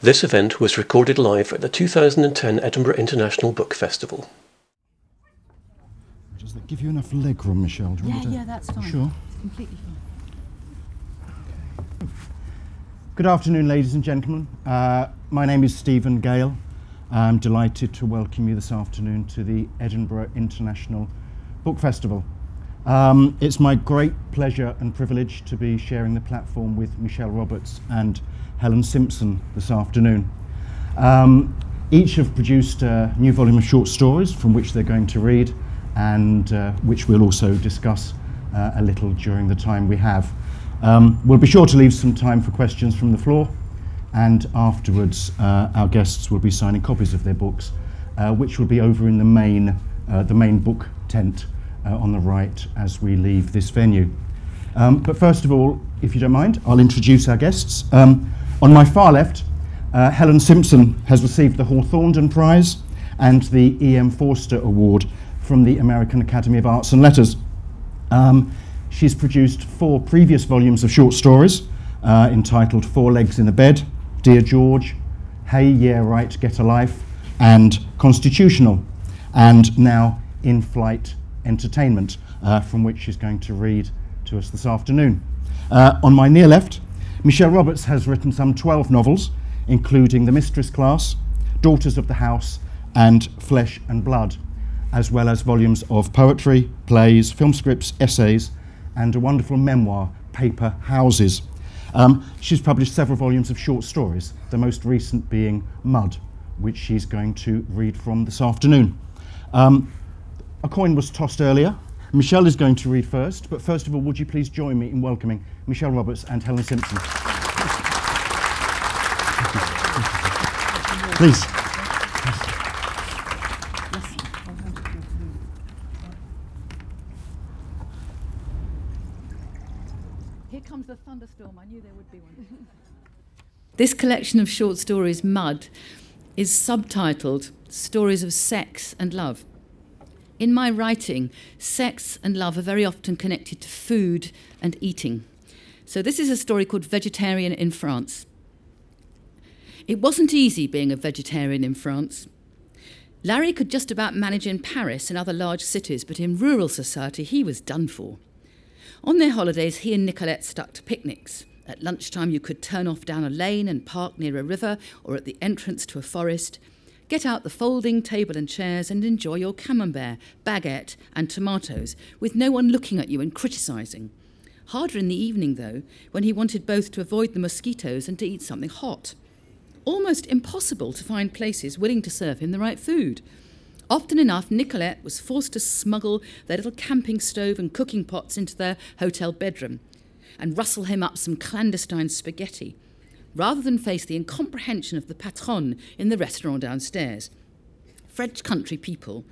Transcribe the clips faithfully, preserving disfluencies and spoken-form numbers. This event was recorded live at the two thousand ten Edinburgh International Book Festival. Does that give you enough leg room, Michelle? Do you yeah, want to... yeah, that's fine. Sure. It's completely fine. Okay. Good afternoon, ladies and gentlemen. Uh, my name is Stephen Gale. I'm delighted to welcome you this afternoon to the Edinburgh International Book Festival. Um, it's my great pleasure and privilege to be sharing the platform with Michelle Roberts and Helen Simpson this afternoon. Um, each have produced a new volume of short stories from which they're going to read and uh, which we'll also discuss uh, a little during the time we have. Um, we'll be sure to leave some time for questions from the floor, and afterwards uh, our guests will be signing copies of their books, uh, which will be over in the main, uh, the main book tent uh, on the right as we leave this venue. Um, but first of all, if you don't mind, I'll introduce our guests. Um, on my far left, uh, Helen Simpson has received the Hawthornden Prize and the E M Forster Award from the American Academy of Arts and Letters. Um, she's produced four previous volumes of short stories uh, entitled Four Legs in a Bed, Dear George, Hey, Yeah, Right, Get a Life, and Constitutional, and now In-Flight Entertainment, uh, from which she's going to read to us this afternoon. Uh, on my near left, Michelle Roberts has written some twelve novels, including The Mistress Class, Daughters of the House, and Flesh and Blood, as well as volumes of poetry, plays, film scripts, essays, and a wonderful memoir, Paper Houses. Um, she's published several volumes of short stories, the most recent being Mud, which she's going to read from this afternoon. Um, a coin was tossed earlier. Michelle is going to read first, but first of all, would you please join me in welcoming Michelle Roberts and Helen Simpson. Please. Thunderstorm. I knew there would be one. This collection of short stories, Mud, is subtitled Stories of Sex and Love. In my writing, sex and love are very often connected to food and eating. So this is a story called Vegetarian in France. It wasn't easy being a vegetarian in France. Larry could just about manage in Paris and other large cities, but in rural society he was done for. On their holidays, he and Nicolette stuck to picnics. At lunchtime, you could turn off down a lane and park near a river or at the entrance to a forest. Get out the folding table and chairs and enjoy your camembert, baguette and tomatoes, with no one looking at you and criticising. Harder in the evening, though, when he wanted both to avoid the mosquitoes and to eat something hot. Almost impossible to find places willing to serve him the right food. Often enough, Nicolette was forced to smuggle their little camping stove and cooking pots into their hotel bedroom and rustle him up some clandestine spaghetti, rather than face the incomprehension of the patronne in the restaurant downstairs. French country people,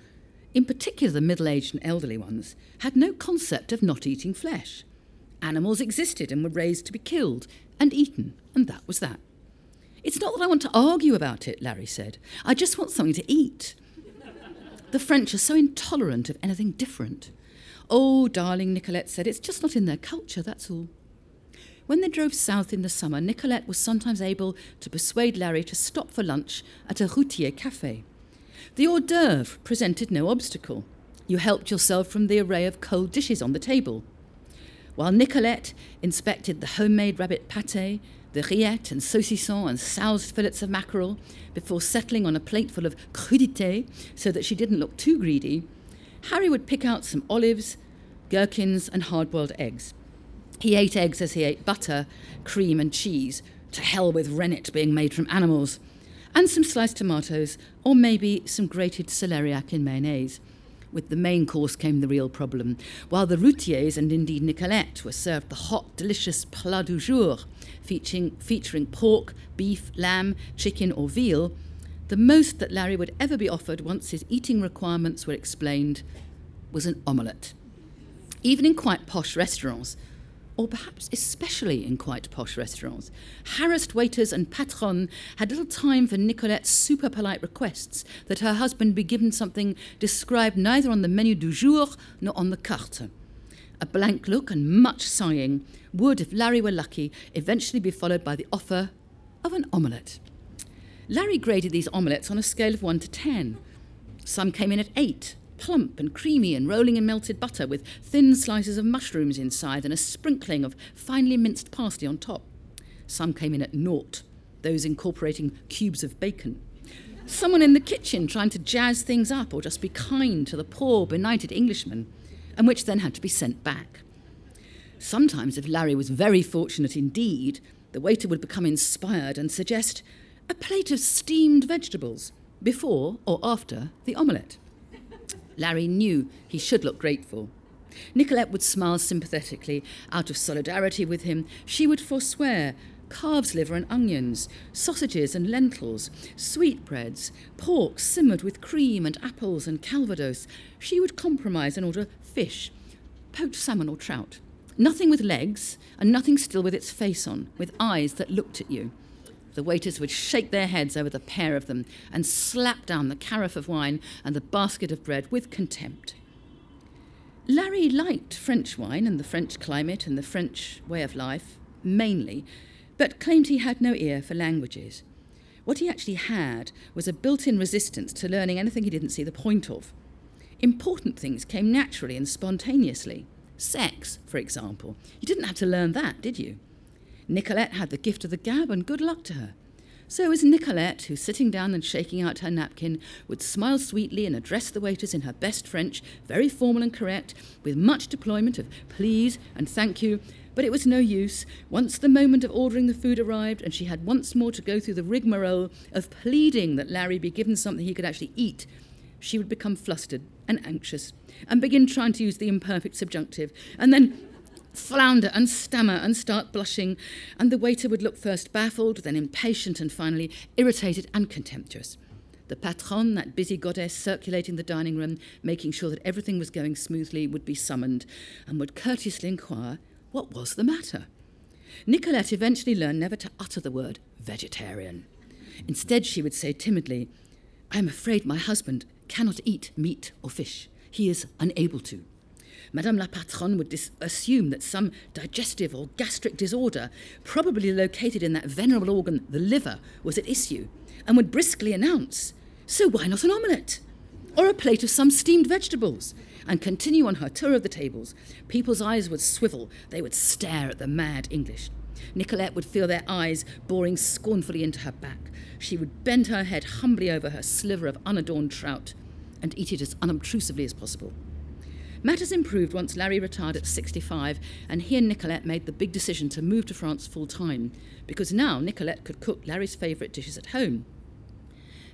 in particular the middle-aged and elderly ones, had no concept of not eating flesh. Animals existed and were raised to be killed and eaten, and that was that. "It's not that I want to argue about it," Larry said. "I just want something to eat." The French are so intolerant of anything different. "Oh, darling," Nicolette said, "it's just not in their culture, that's all." When they drove south in the summer, Nicolette was sometimes able to persuade Larry to stop for lunch at a routier café. The hors d'oeuvre presented no obstacle. You helped yourself from the array of cold dishes on the table. While Nicolette inspected the homemade rabbit pâté, the rillette and saucisson and soused fillets of mackerel, before settling on a plateful of crudités so that she didn't look too greedy, Harry would pick out some olives, gherkins and hard-boiled eggs. He ate eggs as he ate butter, cream and cheese, to hell with rennet being made from animals, and some sliced tomatoes or maybe some grated celeriac in mayonnaise. With the main course came the real problem. While the routiers, and indeed Nicolette, were served the hot, delicious plat du jour, featuring, featuring pork, beef, lamb, chicken or veal, the most that Larry would ever be offered once his eating requirements were explained was an omelette. Even in quite posh restaurants, or perhaps especially in quite posh restaurants, harassed waiters and patronnes had little time for Nicolette's super polite requests that her husband be given something described neither on the menu du jour nor on the carte. A blank look and much sighing would, if Larry were lucky, eventually be followed by the offer of an omelette. Larry graded these omelettes on a scale of one to ten. Some came in at eight, plump and creamy and rolling in melted butter with thin slices of mushrooms inside and a sprinkling of finely minced parsley on top. Some came in at naught, those incorporating cubes of bacon. Someone in the kitchen trying to jazz things up or just be kind to the poor, benighted Englishman, and which then had to be sent back. Sometimes, if Larry was very fortunate indeed, the waiter would become inspired and suggest a plate of steamed vegetables before or after the omelette. Larry knew he should look grateful. Nicolette would smile sympathetically out of solidarity with him. She would forswear calves liver and onions, sausages and lentils, sweetbreads, pork simmered with cream and apples and calvados. She would compromise and order fish, poached salmon or trout. Nothing with legs and nothing still with its face on, with eyes that looked at you. The waiters would shake their heads over the pair of them and slap down the carafe of wine and the basket of bread with contempt. Larry liked French wine and the French climate and the French way of life, mainly, but claimed he had no ear for languages. What he actually had was a built-in resistance to learning anything he didn't see the point of. Important things came naturally and spontaneously. Sex, for example. You didn't have to learn that, did you? Nicolette had the gift of the gab, and good luck to her. So it was Nicolette who, sitting down and shaking out her napkin, would smile sweetly and address the waiters in her best French, very formal and correct, with much deployment of please and thank you. But it was no use. Once the moment of ordering the food arrived, and she had once more to go through the rigmarole of pleading that Larry be given something he could actually eat, she would become flustered and anxious and begin trying to use the imperfect subjunctive, and then flounder and stammer and start blushing, and the waiter would look first baffled, then impatient, and finally irritated and contemptuous. The patronne, that busy goddess circulating the dining room, making sure that everything was going smoothly, would be summoned and would courteously inquire what was the matter. Nicolette eventually learned never to utter the word vegetarian. Instead, she would say timidly, "I am afraid my husband cannot eat meat or fish. He is unable to." Madame la Patronne would dis- assume that some digestive or gastric disorder, probably located in that venerable organ, the liver, was at issue, and would briskly announce, "So why not an omelette? Or a plate of some steamed vegetables?" and continue on her tour of the tables. People's eyes would swivel. They would stare at the mad English. Nicolette would feel their eyes boring scornfully into her back. She would bend her head humbly over her sliver of unadorned trout and eat it as unobtrusively as possible. Matters improved once Larry retired at sixty-five, and he and Nicolette made the big decision to move to France full-time, because now Nicolette could cook Larry's favourite dishes at home.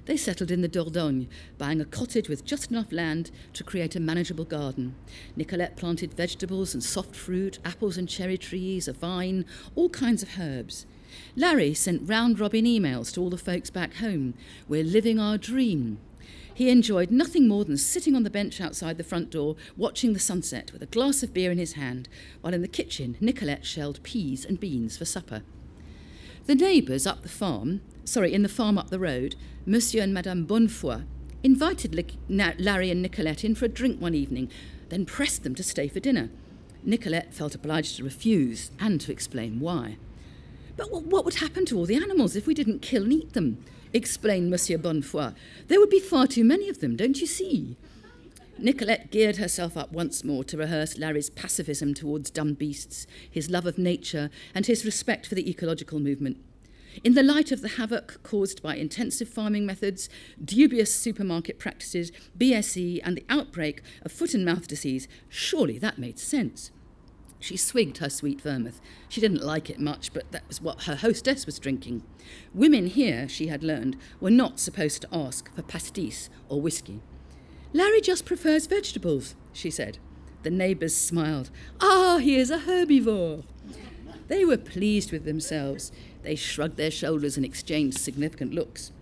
They settled in the Dordogne, buying a cottage with just enough land to create a manageable garden. Nicolette planted vegetables and soft fruit, apples and cherry trees, a vine, all kinds of herbs. Larry sent round-robin emails to all the folks back home. "We're living our dream." He enjoyed nothing more than sitting on the bench outside the front door, watching the sunset with a glass of beer in his hand, while in the kitchen Nicolette shelled peas and beans for supper. The neighbours up the farm, sorry, in the farm up the road, Monsieur and Madame Bonnefoy, invited Larry and Nicolette in for a drink one evening, then pressed them to stay for dinner. Nicolette felt obliged to refuse and to explain why. "But what would happen to all the animals if we didn't kill and eat them?" explained Monsieur Bonnefoy. "There would be far too many of them, don't you see?" Nicolette geared herself up once more to rehearse Larry's pacifism towards dumb beasts, his love of nature, and his respect for the ecological movement. In the light of the havoc caused by intensive farming methods, dubious supermarket practices, B S E, and the outbreak of foot and mouth disease, surely that made sense. She swigged her sweet vermouth. She didn't like it much, but that was what her hostess was drinking. Women here, she had learned, were not supposed to ask for pastis or whisky. "Larry just prefers vegetables," she said. The neighbours smiled. "Ah, he is a herbivore." They were pleased with themselves. They shrugged their shoulders and exchanged significant looks.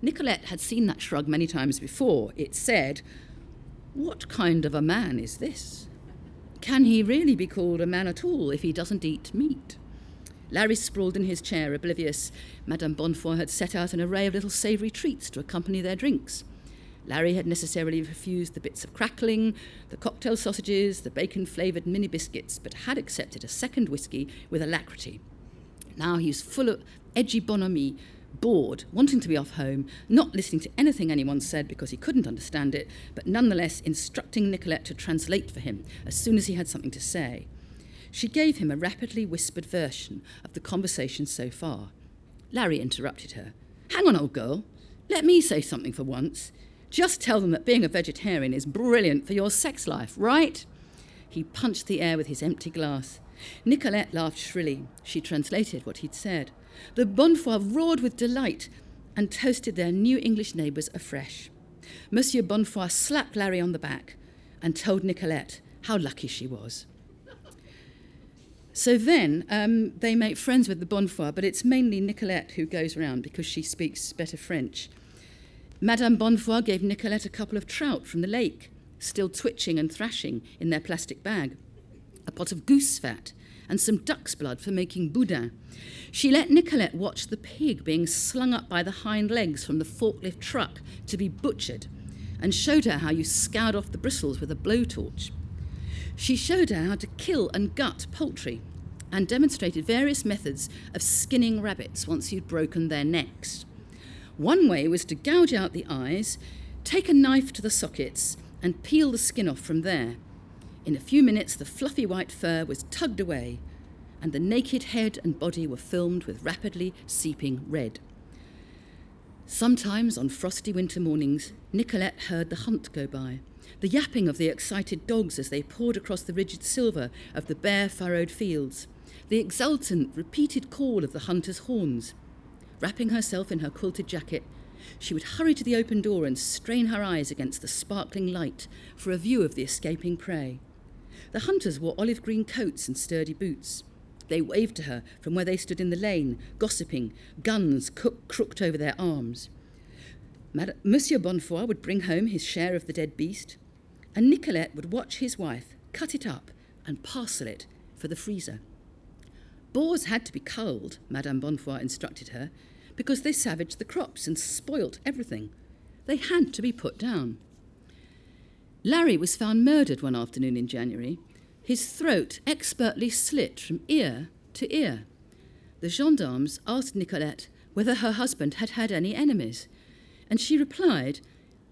Nicolette had seen that shrug many times before. It said, "What kind of a man is this? Can he really be called a man at all if he doesn't eat meat?" Larry sprawled in his chair, oblivious. Madame Bonnefoy had set out an array of little savoury treats to accompany their drinks. Larry had necessarily refused the bits of crackling, the cocktail sausages, the bacon-flavoured mini biscuits, but had accepted a second whisky with alacrity. Now he was full of edgy bonhomie, bored, wanting to be off home, not listening to anything anyone said because he couldn't understand it, but nonetheless instructing Nicolette to translate for him as soon as he had something to say. She gave him a rapidly whispered version of the conversation so far. Larry interrupted her. "Hang on, old girl. Let me say something for once. Just tell them that being a vegetarian is brilliant for your sex life, right?" He punched the air with his empty glass. Nicolette laughed shrilly. She translated what he'd said. The Bonnefoy roared with delight and toasted their new English neighbours afresh. Monsieur Bonnefoy slapped Larry on the back and told Nicolette how lucky she was. So then um, they make friends with the Bonnefoy, but it's mainly Nicolette who goes round because she speaks better French. Madame Bonnefoy gave Nicolette a couple of trout from the lake, still twitching and thrashing in their plastic bag, a pot of goose fat, and some duck's blood for making boudin. She let Nicolette watch the pig being slung up by the hind legs from the forklift truck to be butchered, and showed her how you scoured off the bristles with a blowtorch. She showed her how to kill and gut poultry, and demonstrated various methods of skinning rabbits once you'd broken their necks. One way was to gouge out the eyes, take a knife to the sockets, and peel the skin off from there. In a few minutes, the fluffy white fur was tugged away, and the naked head and body were filmed with rapidly seeping red. Sometimes, on frosty winter mornings, Nicolette heard the hunt go by, the yapping of the excited dogs as they poured across the rigid silver of the bare, furrowed fields, the exultant, repeated call of the hunter's horns. Wrapping herself in her quilted jacket, she would hurry to the open door and strain her eyes against the sparkling light for a view of the escaping prey. The hunters wore olive-green coats and sturdy boots. They waved to her from where they stood in the lane, gossiping, guns crooked over their arms. Monsieur Bonnefoy would bring home his share of the dead beast, and Nicolette would watch his wife cut it up and parcel it for the freezer. Boars had to be culled, Madame Bonnefoy instructed her, because they savaged the crops and spoilt everything. They had to be put down. Larry was found murdered one afternoon in January, his throat expertly slit from ear to ear. The gendarmes asked Nicolette whether her husband had had any enemies, and she replied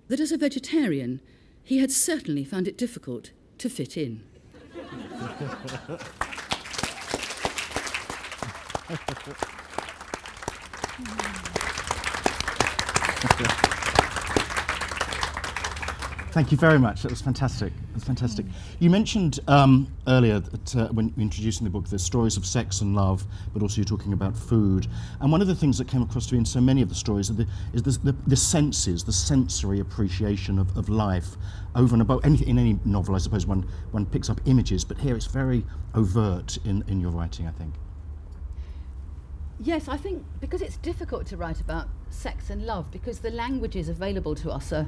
that as a vegetarian, he had certainly found it difficult to fit in. Thank you very much. That was fantastic. That's fantastic. You mentioned um, earlier that, uh, when introducing the book, there's stories of sex and love, but also you're talking about food. And one of the things that came across to me in so many of the stories is the, is the, the, the senses, the sensory appreciation of, of life. Over and above anything in any novel, I suppose one one picks up images, but here it's very overt in in your writing, I think. Yes, I think because it's difficult to write about sex and love, because the languages available to us are,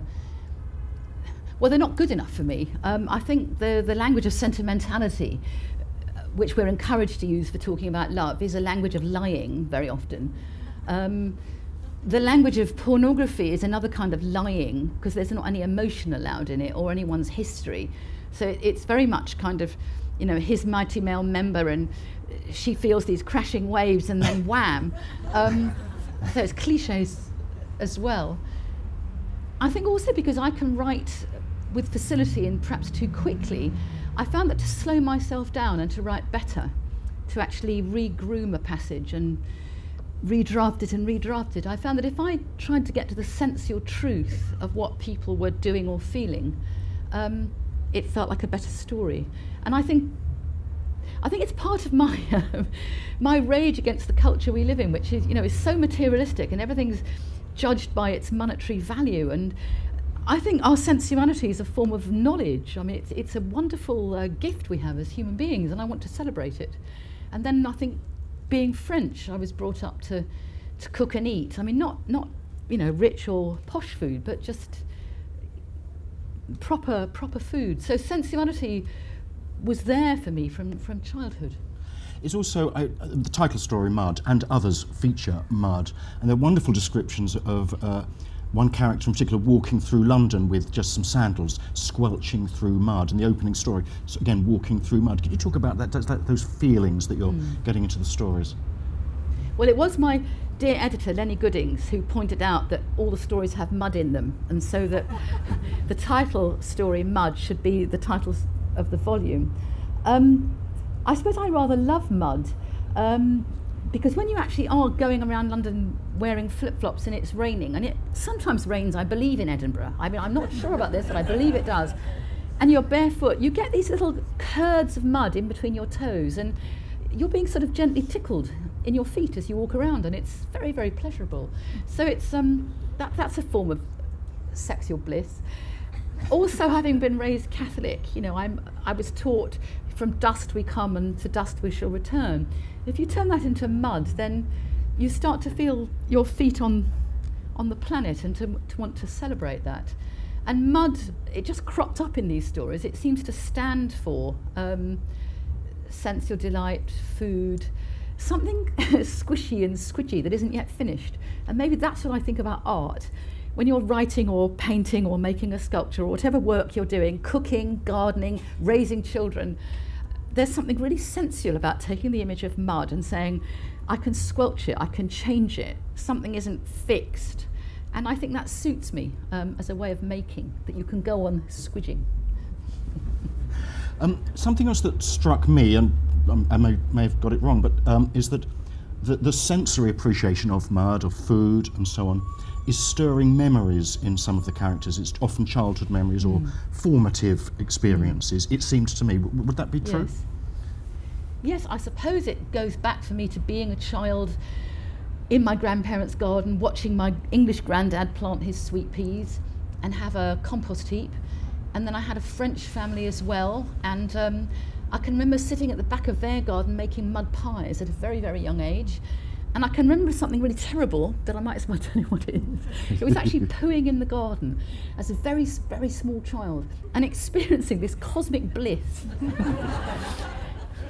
well, they're not good enough for me. Um, I think the, the language of sentimentality, which we're encouraged to use for talking about love, is a language of lying very often. Um, the language of pornography is another kind of lying, because there's not any emotion allowed in it or anyone's history. So it, it's very much kind of, you know, his mighty male member, and she feels these crashing waves and then wham. Um, so it's cliches as well. I think also because I can write with facility and perhaps too quickly, I found that to slow myself down and to write better, to actually re-groom a passage and redraft it and redraft it, I found that if I tried to get to the sensual truth of what people were doing or feeling, um, it felt like a better story. And I think I think it's part of my um, my rage against the culture we live in, which is, you know, is so materialistic and everything's judged by its monetary value. And I think our sensuality is a form of knowledge. I mean, it's, it's a wonderful uh, gift we have as human beings, and I want to celebrate it. And then I think, being French, I was brought up to to cook and eat. I mean, not not you know rich or posh food, but just proper proper food. So sensuality was there for me from, from childhood. It's also, uh, the title story, Mud, and others feature Mud, and they're wonderful descriptions of uh, one character in particular walking through London with just some sandals, squelching through mud, and the opening story, so again, walking through mud. Can you talk about that, that those feelings that you're mm. getting into the stories? Well, it was my dear editor, Lenny Goodings, who pointed out that all the stories have mud in them, and so that the title story, Mud, should be the title of the volume. Um, I suppose I rather love Mud, um, because when you actually are going around London wearing flip-flops and it's raining, and it sometimes rains, I believe, in Edinburgh. I mean, I'm not sure about this, but I believe it does. And you're barefoot, you get these little curds of mud in between your toes, and you're being sort of gently tickled in your feet as you walk around, and it's very, very pleasurable. So it's um, that, that's a form of sexual bliss. Also, having been raised Catholic, you know, I'm, I was taught from dust we come and to dust we shall return. If you turn that into mud, then you start to feel your feet on, on the planet and to, to want to celebrate that. And mud, it just cropped up in these stories. It seems to stand for um, sensual delight, food, something squishy and squidgy that isn't yet finished. And maybe that's what I think about art. When you're writing or painting or making a sculpture or whatever work you're doing, cooking, gardening, raising children, there's something really sensual about taking the image of mud and saying, I can squelch it, I can change it, something isn't fixed. And I think that suits me um, as a way of making, that you can go on squidging. um, something else that struck me, and um, I may, may have got it wrong, but um, is that the, the sensory appreciation of mud, of food, and so on, is stirring memories in some of the characters. It's often childhood memories or mm. formative experiences, mm. it seems to me. W would that be true? Yes. Yes, I suppose it goes back for me to being a child in my grandparents' garden, watching my English granddad plant his sweet peas and have a compost heap. And then I had a French family as well, and um, I can remember sitting at the back of their garden making mud pies at a very, very young age. And I can remember something really terrible that I might as well tell you what it is. It was actually pooing in the garden as a very, very small child and experiencing this cosmic bliss.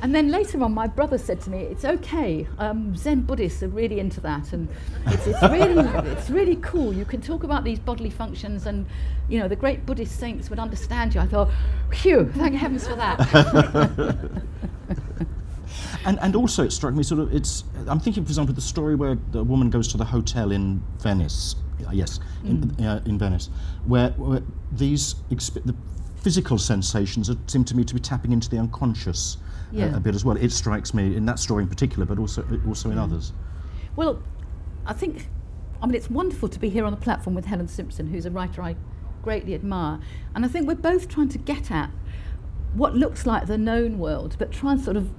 And then later on, my brother said to me, it's okay, um, Zen Buddhists are really into that, and it's, it's, really, it's really cool. You can talk about these bodily functions, and you know, the great Buddhist saints would understand you. I thought, phew, thank heavens for that. And, and also it struck me sort of, it's, I'm thinking, for example, the story where the woman goes to the hotel in Venice, uh, yes, mm. in, uh, in Venice, where, where these exp the physical sensations are, seem to me to be tapping into the unconscious yeah. a, a bit as well. It strikes me, in that story in particular, but also, also in mm. others. Well, I think, I mean, it's wonderful to be here on the platform with Helen Simpson, who's a writer I greatly admire. And I think we're both trying to get at what looks like the known world, but try and sort of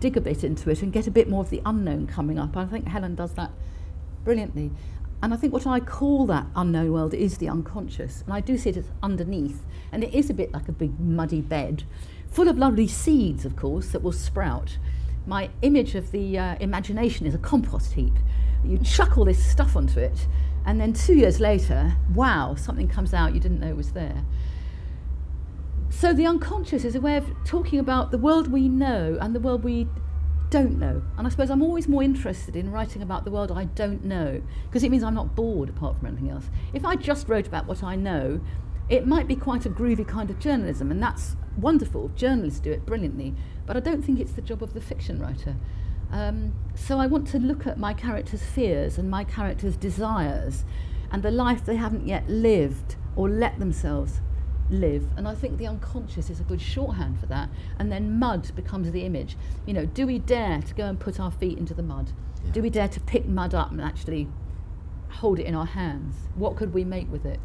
dig a bit into it and get a bit more of the unknown coming up. I think Helen does that brilliantly. And I think what I call that unknown world is the unconscious. And I do see it as underneath. And it is a bit like a big muddy bed, full of lovely seeds, of course, that will sprout. My image of the uh, imagination is a compost heap. You chuck all this stuff onto it, and then two years later, wow, something comes out you didn't know was there. So the unconscious is a way of talking about the world we know and the world we don't know. And I suppose I'm always more interested in writing about the world I don't know, because it means I'm not bored apart from anything else. If I just wrote about what I know, it might be quite a groovy kind of journalism, and that's wonderful. Journalists do it brilliantly, but I don't think it's the job of the fiction writer. Um, so I want to look at my characters' fears and my characters' desires and the life they haven't yet lived or let themselves live, and I think the unconscious is a good shorthand for that. And then mud becomes the image. You know, do we dare to go and put our feet into the mud? Yeah. Do we dare to pick mud up and actually hold it in our hands? What could we make with it?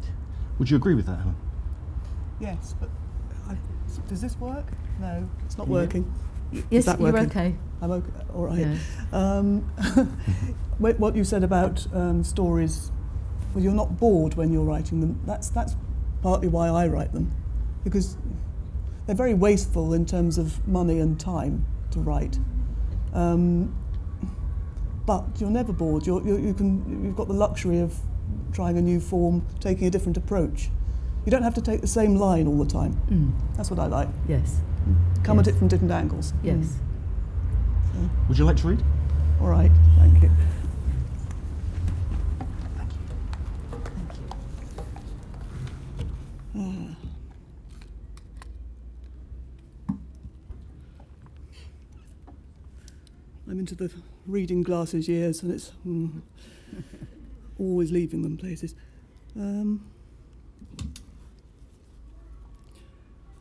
Would you agree with that, Helen? Yes, but I, does this work? No, it's not working. Y yes, that working? You're okay. I'm okay, all right. Yeah. Um, what you said about um, stories, well, you're not bored when you're writing them. That's that's. partly why I write them, because they're very wasteful in terms of money and time to write. Um, but you're never bored. You're, you, you can, you've got the luxury of trying a new form, taking a different approach. You don't have to take the same line all the time. Mm. That's what I like. Yes. Come yes. at it from different angles. Yes. Mm. So. Would you like to read? All right, thank you. them into the reading glasses years, and it's mm, always leaving them places. Um,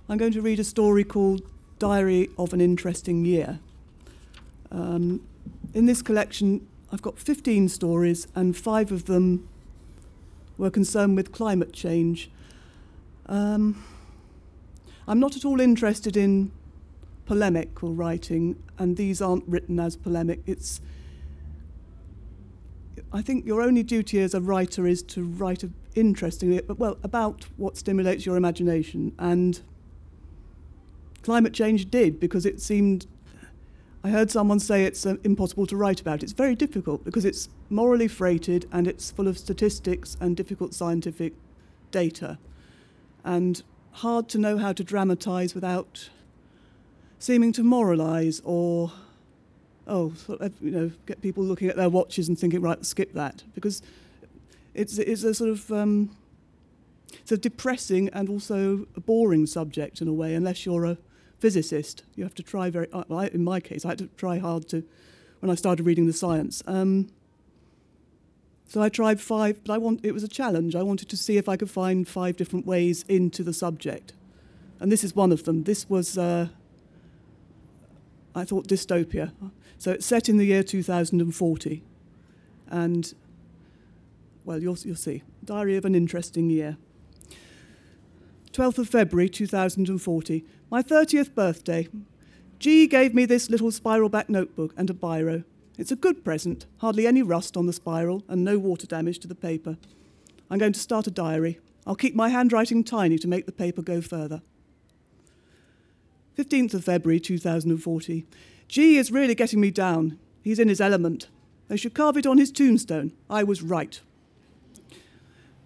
I'm going to read a story called Diary of an Interesting Year. Um, in this collection, I've got fifteen stories, and five of them were concerned with climate change. Um, I'm not at all interested in polemic or writing, and these aren't written as polemic. It's, I think your only duty as a writer is to write a, interestingly, well, about what stimulates your imagination. And climate change did, because it seemed, I heard someone say it's uh, impossible to write about. It's very difficult because it's morally freighted and it's full of statistics and difficult scientific data, and hard to know how to dramatise without seeming to moralise or, oh, sort of, you know, get people looking at their watches and thinking, right, skip that, because it's it's a sort of um, it's a depressing and also a boring subject in a way, unless you're a physicist. You have to try very. Well, I, in my case, I had to try hard to when I started reading the science. Um, so I tried five, but I want it was a challenge. I wanted to see if I could find five different ways into the subject, and this is one of them. This was. Uh, I thought dystopia. So it's set in the year two thousand forty. And, well, you'll, you'll see. Diary of an Interesting Year. twelfth of February, two thousand forty. My thirtieth birthday. G gave me this little spiral-back notebook and a biro. It's a good present, hardly any rust on the spiral and no water damage to the paper. I'm going to start a diary. I'll keep my handwriting tiny to make the paper go further. fifteenth of February, two thousand forty. G is really getting me down. He's in his element. They should carve it on his tombstone. I was right.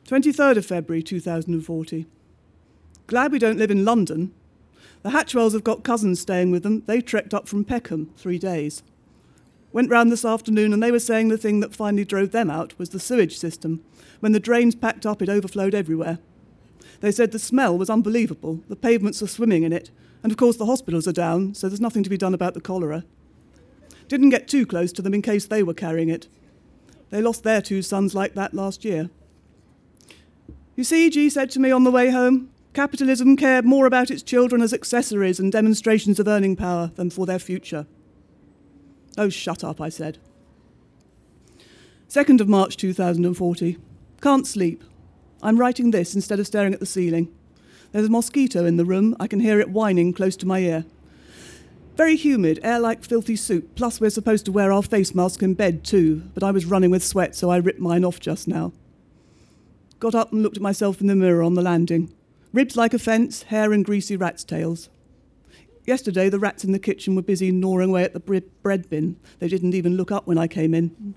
twenty-third of February, two thousand forty. Glad we don't live in London. The Hatchwells have got cousins staying with them. They trekked up from Peckham, three days. Went round this afternoon and they were saying the thing that finally drove them out was the sewage system. When the drains packed up, it overflowed everywhere. They said the smell was unbelievable. The pavements were swimming in it. And, of course, the hospitals are down, so there's nothing to be done about the cholera. Didn't get too close to them in case they were carrying it. They lost their two sons like that last year. You see, G said to me on the way home, capitalism cared more about its children as accessories and demonstrations of earning power than for their future. Oh, shut up, I said. second of March, two thousand forty. Can't sleep. I'm writing this instead of staring at the ceiling. There's a mosquito in the room. I can hear it whining close to my ear. Very humid, air like filthy soup, plus we're supposed to wear our face mask in bed too, but I was running with sweat, so I ripped mine off just now. Got up and looked at myself in the mirror on the landing. Ribs like a fence, hair and greasy rat's tails. Yesterday, the rats in the kitchen were busy gnawing away at the bread bin. They didn't even look up when I came in.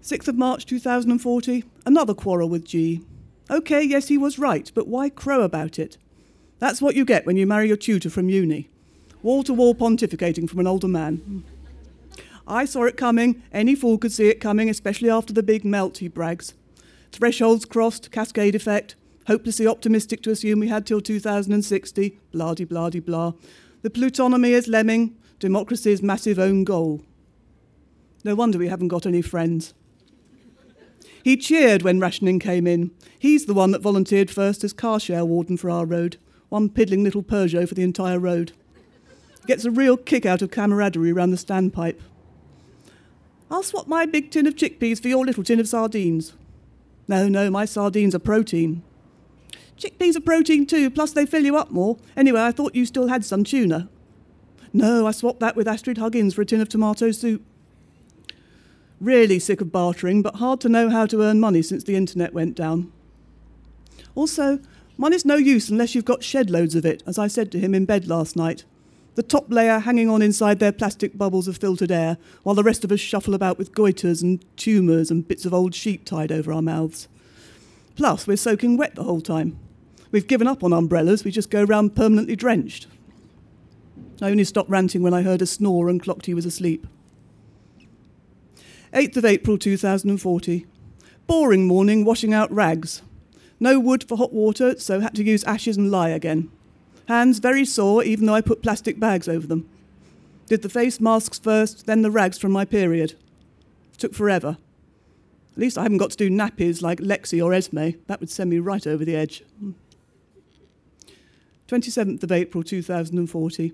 sixth of March, two thousand forty, another quarrel with G. OK, yes, he was right, but why crow about it? That's what you get when you marry your tutor from uni. Wall-to-wall pontificating from an older man. I saw it coming. Any fool could see it coming, especially after the big melt, he brags. Thresholds crossed, cascade effect. Hopelessly optimistic to assume we had till two thousand sixty. Blah-de-blah-de-blah. The plutonomy is lemming. Democracy's massive own goal. No wonder we haven't got any friends. He cheered when rationing came in. He's the one that volunteered first as car share warden for our road, one piddling little Peugeot for the entire road. Gets a real kick out of camaraderie round the standpipe. I'll swap my big tin of chickpeas for your little tin of sardines. No, no, my sardines are protein. Chickpeas are protein too, plus they fill you up more. Anyway, I thought you still had some tuna. No, I swapped that with Astrid Huggins for a tin of tomato soup. Really sick of bartering, but hard to know how to earn money since the internet went down. Also, money's no use unless you've got shed loads of it, as I said to him in bed last night. The top layer hanging on inside their plastic bubbles of filtered air, while the rest of us shuffle about with goitres and tumours and bits of old sheep tied over our mouths. Plus, we're soaking wet the whole time. We've given up on umbrellas, we just go round permanently drenched. I only stopped ranting when I heard a snore and clocked he was asleep. eighth of April, two thousand forty. Boring morning washing out rags. No wood for hot water, so had to use ashes and lye again. Hands very sore, even though I put plastic bags over them. Did the face masks first, then the rags from my period. Took forever. At least I haven't got to do nappies like Lexi or Esme. That would send me right over the edge. twenty-seventh of April two thousand forty.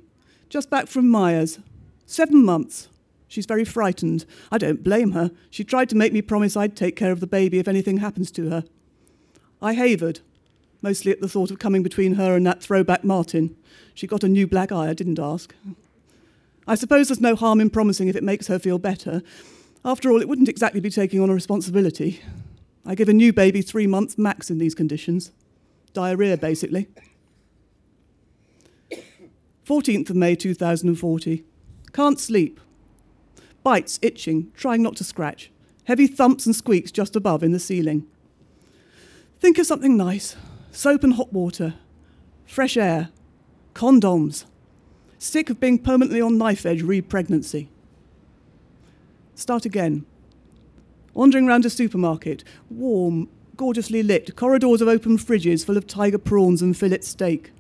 Just back from Myers. Seven months. She's very frightened. I don't blame her. She tried to make me promise I'd take care of the baby if anything happens to her. I havered, mostly at the thought of coming between her and that throwback Martin. She got a new black eye, I didn't ask. I suppose there's no harm in promising if it makes her feel better. After all, it wouldn't exactly be taking on a responsibility. I give a new baby three months max in these conditions. Diarrhea, basically. fourteenth of May two thousand forty. Can't sleep. Bites, itching, trying not to scratch. Heavy thumps and squeaks just above in the ceiling. Think of something nice. Soap and hot water. Fresh air. Condoms. Sick of being permanently on knife edge re-pregnancy. Start again. Wandering round a supermarket. Warm, gorgeously lit. Corridors of open fridges full of tiger prawns and fillet steak.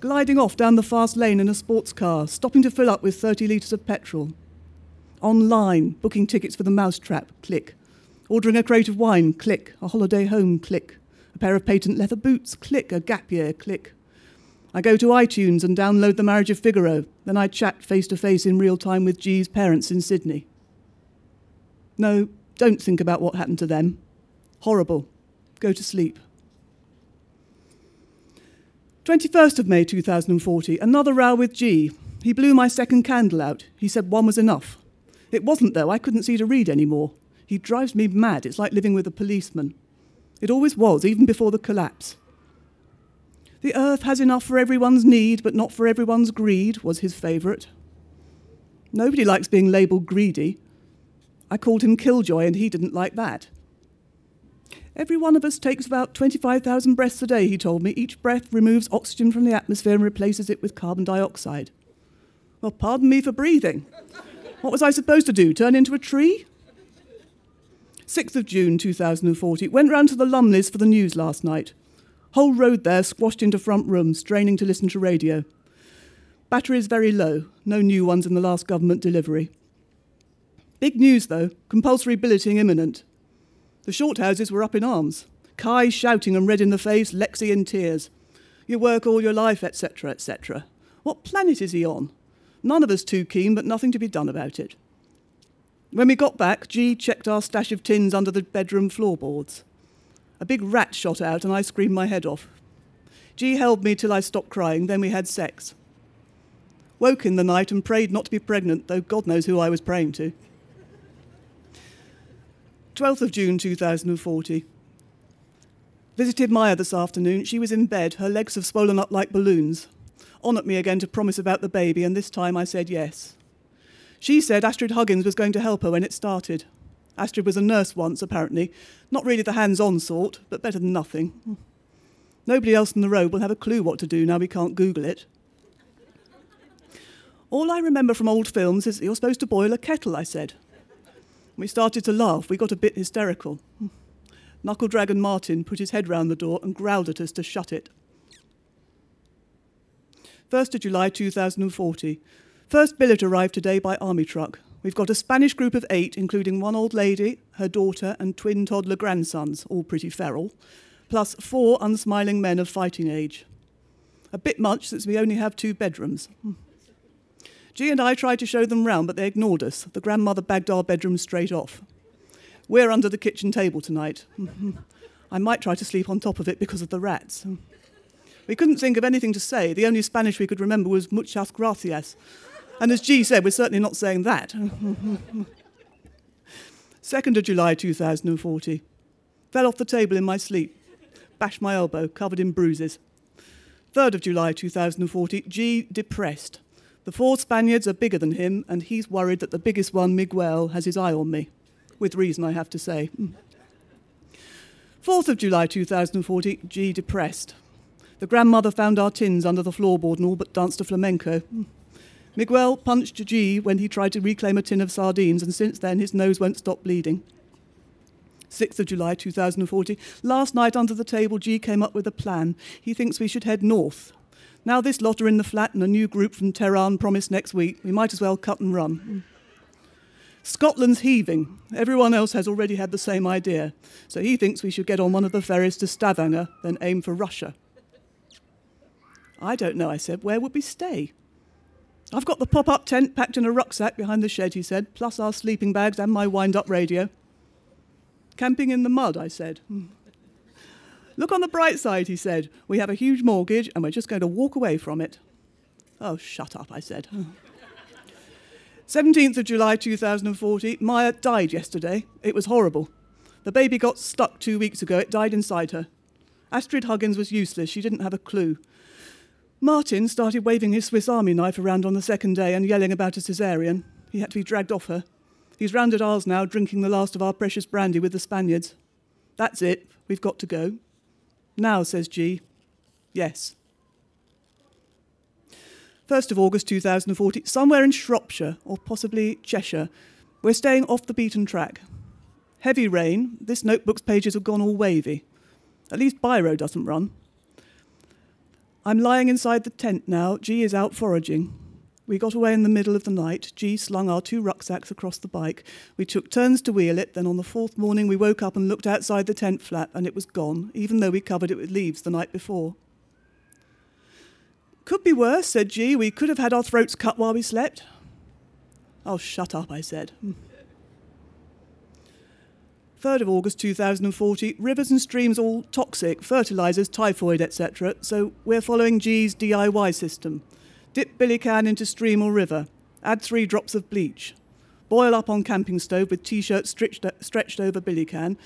Gliding off down the fast lane in a sports car. Stopping to fill up with thirty litres of petrol. Online, booking tickets for the mousetrap, click. Ordering a crate of wine, click. A holiday home, click. A pair of patent leather boots, click. A gap year, click. I go to iTunes and download The Marriage of Figaro. Then I chat face-to-face in real time with G's parents in Sydney. No, don't think about what happened to them. Horrible. Go to sleep. twenty-first of May two thousand forty, another row with G. He blew my second candle out. He said one was enough. It wasn't, though. I couldn't see to read any more. He drives me mad. It's like living with a policeman. It always was, even before the collapse. The earth has enough for everyone's need, but not for everyone's greed, was his favourite. Nobody likes being labelled greedy. I called him Killjoy, and he didn't like that. Every one of us takes about twenty-five thousand breaths a day, he told me. Each breath removes oxygen from the atmosphere and replaces it with carbon dioxide. Well, pardon me for breathing. What was I supposed to do, turn into a tree? sixth of June two thousand forty. Went round to the Lumleys for the news last night. Whole road there squashed into front rooms, straining to listen to radio. Batteries very low. No new ones in the last government delivery. Big news, though. Compulsory billeting imminent. The shorthouses were up in arms. Kai shouting and red in the face, Lexi in tears. You work all your life, et cetera, et cetera. What planet is he on? None of us too keen, but nothing to be done about it. When we got back, G checked our stash of tins under the bedroom floorboards. A big rat shot out and I screamed my head off. G held me till I stopped crying, then we had sex. Woke in the night and prayed not to be pregnant, though God knows who I was praying to. twelfth of June two thousand forty. Visited Maya this afternoon. She was in bed. Her legs have swollen up like balloons. On at me again to promise about the baby, and this time I said yes. She said Astrid Huggins was going to help her when it started. Astrid was a nurse once, apparently. Not really the hands-on sort, but better than nothing. Nobody else on the road will have a clue what to do now we can't Google it. All I remember from old films is that you're supposed to boil a kettle, I said. We started to laugh. We got a bit hysterical. Knuckle-dragon Martin put his head round the door and growled at us to shut it. first of July two thousand forty. First billet arrived today by army truck. We've got a Spanish group of eight, including one old lady, her daughter, and twin toddler grandsons, all pretty feral, plus four unsmiling men of fighting age. A bit much, since we only have two bedrooms. G and I tried to show them round, but they ignored us. The grandmother bagged our bedroom straight off. We're under the kitchen table tonight. I might try to sleep on top of it because of the rats. We couldn't think of anything to say. The only Spanish we could remember was muchas gracias. And as G said, we're certainly not saying that. second of July two thousand forty. Fell off the table in my sleep. Bashed my elbow, covered in bruises. third of July two thousand forty. G depressed. The four Spaniards are bigger than him, and he's worried that the biggest one, Miguel, has his eye on me. With reason, I have to say. fourth of July two thousand forty. G depressed. The grandmother found our tins under the floorboard and all but danced to flamenco. Miguel punched G when he tried to reclaim a tin of sardines, and since then his nose won't stop bleeding. sixth of July two thousand forty. Last night under the table, G came up with a plan. He thinks we should head north. Now this lot are in the flat and a new group from Tehran promised next week. We might as well cut and run. Scotland's heaving. Everyone else has already had the same idea. So he thinks we should get on one of the ferries to Stavanger, then aim for Russia. I don't know, I said. Where would we stay? I've got the pop-up tent packed in a rucksack behind the shed, he said, plus our sleeping bags and my wind-up radio. Camping in the mud, I said. Look on the bright side, he said. We have a huge mortgage and we're just going to walk away from it. Oh, shut up, I said. seventeenth of July two thousand forty, Maya died yesterday. It was horrible. The baby got stuck two weeks ago. It died inside her. Astrid Huggins was useless. She didn't have a clue. Martin started waving his Swiss Army knife around on the second day and yelling about a caesarean. He had to be dragged off her. He's rounded ours now, drinking the last of our precious brandy with the Spaniards. That's it. We've got to go. Now, says G. Yes. first of August two thousand forty, somewhere in Shropshire, or possibly Cheshire. We're staying off the beaten track. Heavy rain. This notebook's pages have gone all wavy. At least Biro doesn't run. I'm lying inside the tent now. G is out foraging. We got away in the middle of the night. G slung our two rucksacks across the bike. We took turns to wheel it. Then on the fourth morning, we woke up and looked outside the tent flap, and it was gone, even though we covered it with leaves the night before. Could be worse, said G. We could have had our throats cut while we slept. Oh, shut up, I said. third of August two thousand forty, rivers and streams all toxic, fertilisers, typhoid, et cetera. So we're following G's D I Y system. Dip billy can into stream or river. Add three drops of bleach. Boil up on camping stove with T-shirt stretched over billy can.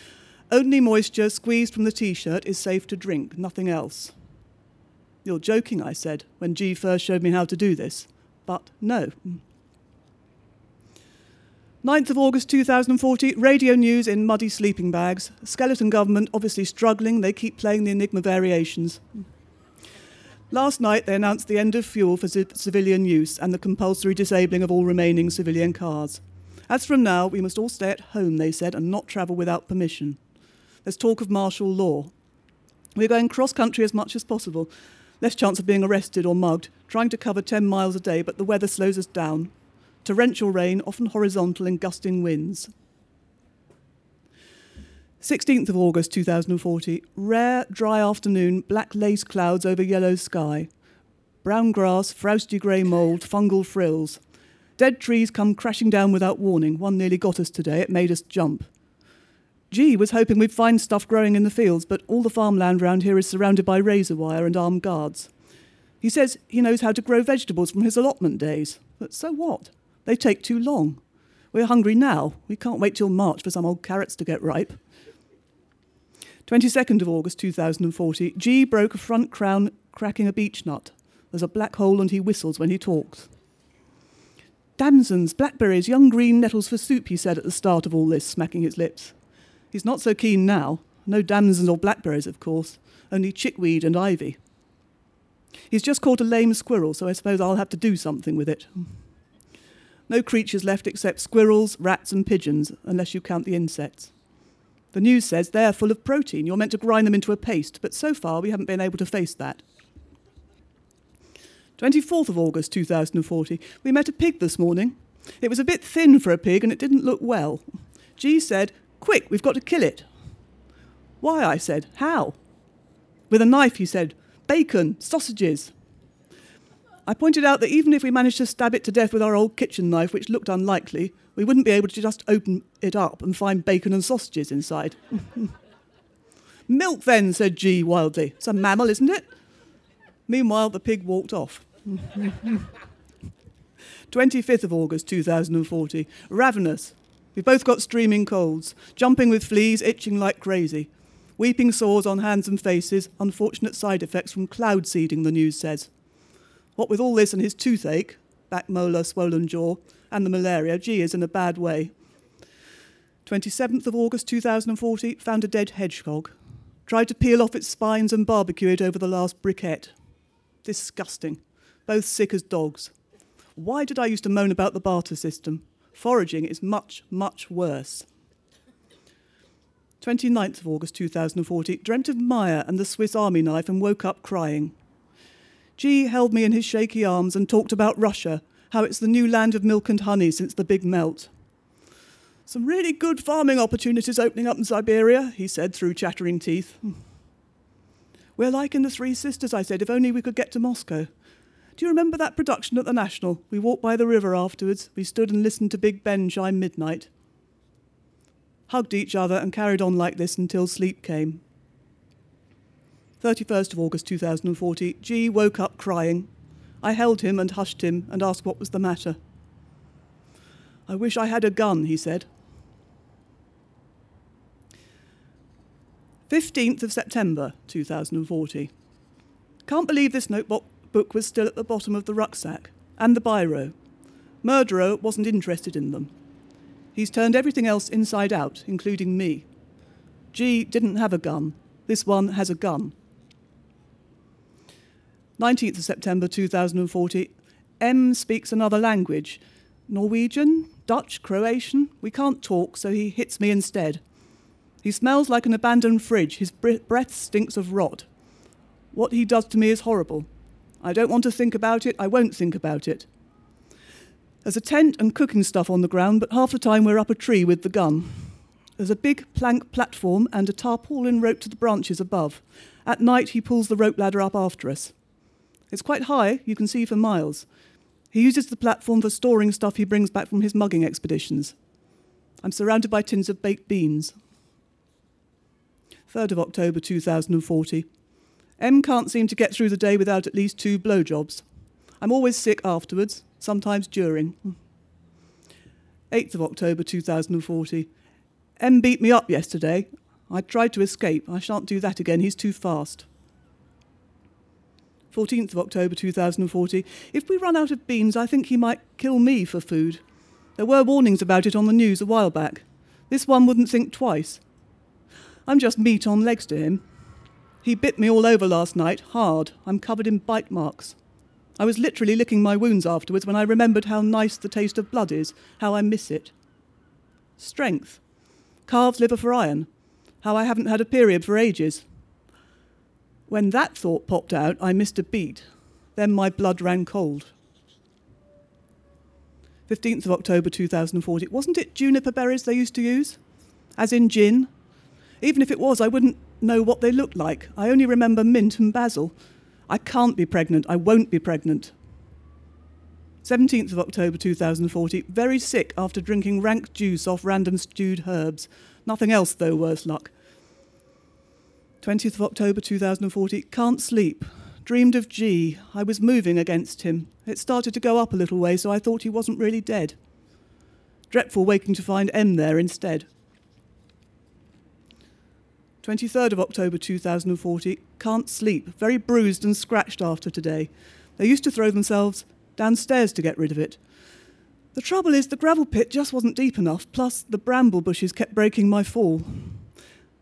Only moisture squeezed from the T-shirt is safe to drink, nothing else. You're joking, I said, when G first showed me how to do this. But no. ninth of August two thousand forty, radio news in muddy sleeping bags. Skeleton government obviously struggling. They keep playing the Enigma Variations. Last night, they announced the end of fuel for civilian use and the compulsory disabling of all remaining civilian cars. As from now, we must all stay at home, they said, and not travel without permission. There's talk of martial law. We're going cross-country as much as possible. Less chance of being arrested or mugged, trying to cover ten miles a day, but the weather slows us down. Torrential rain, often horizontal and gusting winds. sixteenth of August two thousand forty, rare dry afternoon, black lace clouds over yellow sky. Brown grass, frowsty grey mould, fungal frills. Dead trees come crashing down without warning. One nearly got us today. It made us jump. G was hoping we'd find stuff growing in the fields, but all the farmland round here is surrounded by razor wire and armed guards. He says he knows how to grow vegetables from his allotment days. But so what? They take too long. We're hungry now. We can't wait till March for some old carrots to get ripe. twenty-second of August two thousand forty, G broke a front crown cracking a beech nut. There's a black hole and he whistles when he talks. Damsons, blackberries, young green nettles for soup, he said at the start of all this, smacking his lips. He's not so keen now. No damsons or blackberries, of course. Only chickweed and ivy. He's just caught a lame squirrel, so I suppose I'll have to do something with it. No creatures left except squirrels, rats and pigeons, unless you count the insects. The news says they're full of protein. You're meant to grind them into a paste, but so far we haven't been able to face that. twenty-fourth of August two thousand forty. We met a pig this morning. It was a bit thin for a pig and it didn't look well. G said, "Quick, we've got to kill it." "Why?" I said. "How?" "With a knife," he said. "Bacon, sausages." I pointed out that even if we managed to stab it to death with our old kitchen knife, which looked unlikely, we wouldn't be able to just open it up and find bacon and sausages inside. "Milk, then," said G wildly. "It's a mammal, isn't it?" Meanwhile, the pig walked off. twenty-fifth of August two thousand forty. Ravenous. We've both got streaming colds, jumping with fleas, itching like crazy. Weeping sores on hands and faces, unfortunate side effects from cloud seeding, the news says. What with all this and his toothache, back molar, swollen jaw, and the malaria, G is in a bad way. twenty-seventh of August two thousand forty, found a dead hedgehog. Tried to peel off its spines and barbecue it over the last briquette. Disgusting. Both sick as dogs. Why did I used to moan about the barter system? Foraging is much, much worse. twenty-ninth of August two thousand forty, dreamt of Maya and the Swiss Army knife and woke up crying. G held me in his shaky arms and talked about Russia, how it's the new land of milk and honey since the big melt. Some really good farming opportunities opening up in Siberia, he said through chattering teeth. We're like in The Three Sisters, I said, if only we could get to Moscow. Do you remember that production at the National? We walked by the river afterwards. We stood and listened to Big Ben chime midnight. Hugged each other and carried on like this until sleep came. thirty-first of August two thousand forty, G woke up crying. I held him and hushed him and asked what was the matter. I wish I had a gun, he said. fifteenth of September two thousand forty. Can't believe this notebook book was still at the bottom of the rucksack, and the biro. Murderer wasn't interested in them. He's turned everything else inside out, including me. G didn't have a gun. This one has a gun. nineteenth of September two thousand forty, M speaks another language. Norwegian, Dutch, Croatian. We can't talk, so he hits me instead. He smells like an abandoned fridge. His breath stinks of rot. What he does to me is horrible. I don't want to think about it. I won't think about it. There's a tent and cooking stuff on the ground, but half the time we're up a tree with the gun. There's a big plank platform and a tarpaulin rope to the branches above. At night, he pulls the rope ladder up after us. It's quite high. You can see for miles. He uses the platform for storing stuff he brings back from his mugging expeditions. I'm surrounded by tins of baked beans. third of October two thousand forty. M can't seem to get through the day without at least two blowjobs. I'm always sick afterwards, sometimes during. eighth of October two thousand forty. M beat me up yesterday. I tried to escape. I shan't do that again. He's too fast. fourteenth of October two thousand forty. If we run out of beans, I think he might kill me for food. There were warnings about it on the news a while back. This one wouldn't think twice. I'm just meat on legs to him. He bit me all over last night, hard. I'm covered in bite marks. I was literally licking my wounds afterwards when I remembered how nice the taste of blood is, how I miss it. Strength. Calves liver for iron. How I haven't had a period for ages. When that thought popped out, I missed a beat. Then my blood ran cold. fifteenth of October two thousand forty. Wasn't it juniper berries they used to use? As in gin? Even if it was, I wouldn't know what they look like. I only remember mint and basil. I can't be pregnant. I won't be pregnant. seventeenth of October two thousand forty. Very sick after drinking rank juice off random stewed herbs. Nothing else, though, worse luck. twentieth of October two thousand forty. Can't sleep. Dreamed of G. I was moving against him. It started to go up a little way, so I thought he wasn't really dead. Dreadful waking to find M there instead. twenty-third of October two thousand forty, can't sleep, very bruised and scratched after today. They used to throw themselves downstairs to get rid of it. The trouble is the gravel pit just wasn't deep enough, plus the bramble bushes kept breaking my fall.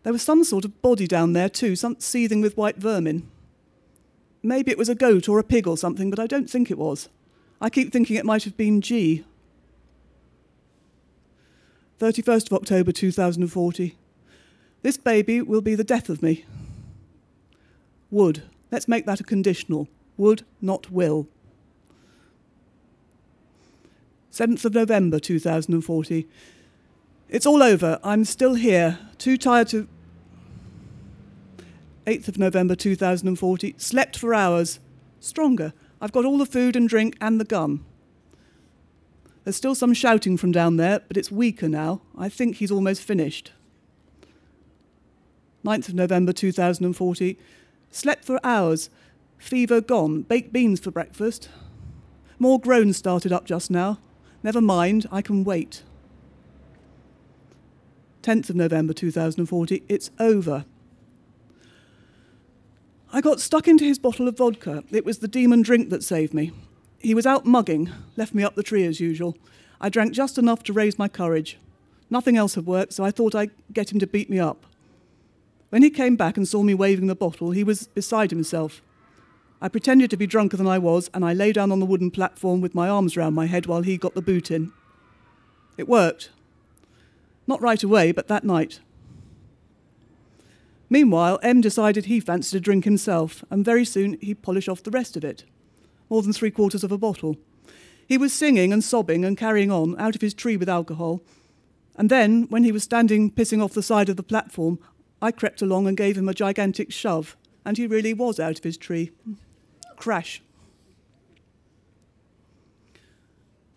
There was some sort of body down there too, some seething with white vermin. Maybe it was a goat or a pig or something, but I don't think it was. I keep thinking it might have been G. thirty-first of October two thousand forty. This baby will be the death of me. Would. Let's make that a conditional. Would, not will. seventh of November two thousand forty. It's all over. I'm still here. Too tired to... eighth of November two thousand forty. Slept for hours. Stronger. I've got all the food and drink and the gun. There's still some shouting from down there, but it's weaker now. I think he's almost finished. ninth of November two thousand forty, slept for hours, fever gone, baked beans for breakfast. More groans started up just now. Never mind, I can wait. tenth of November two thousand forty, it's over. I got stuck into his bottle of vodka. It was the demon drink that saved me. He was out mugging, left me up the tree as usual. I drank just enough to raise my courage. Nothing else had worked, so I thought I'd get him to beat me up. When he came back and saw me waving the bottle, he was beside himself. I pretended to be drunker than I was, and I lay down on the wooden platform with my arms round my head while he got the boot in. It worked. Not right away, but that night. Meanwhile, M decided he fancied a drink himself, and very soon he'd polish off the rest of it. More than three quarters of a bottle. He was singing and sobbing and carrying on, out of his tree with alcohol. And then, when he was standing pissing off the side of the platform, I crept along and gave him a gigantic shove, and he really was out of his tree. Crash.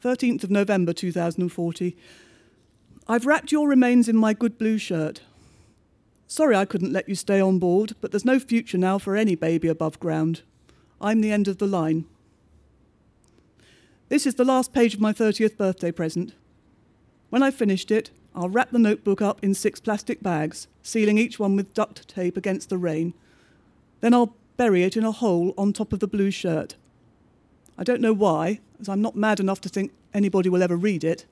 thirteenth of November two thousand forty. I've wrapped your remains in my good blue shirt. Sorry I couldn't let you stay on board, but there's no future now for any baby above ground. I'm the end of the line. This is the last page of my thirtieth birthday present. When I've finished it, I'll wrap the notebook up in six plastic bags, sealing each one with duct tape against the rain. Then I'll bury it in a hole on top of the blue shirt. I don't know why, as I'm not mad enough to think anybody will ever read it.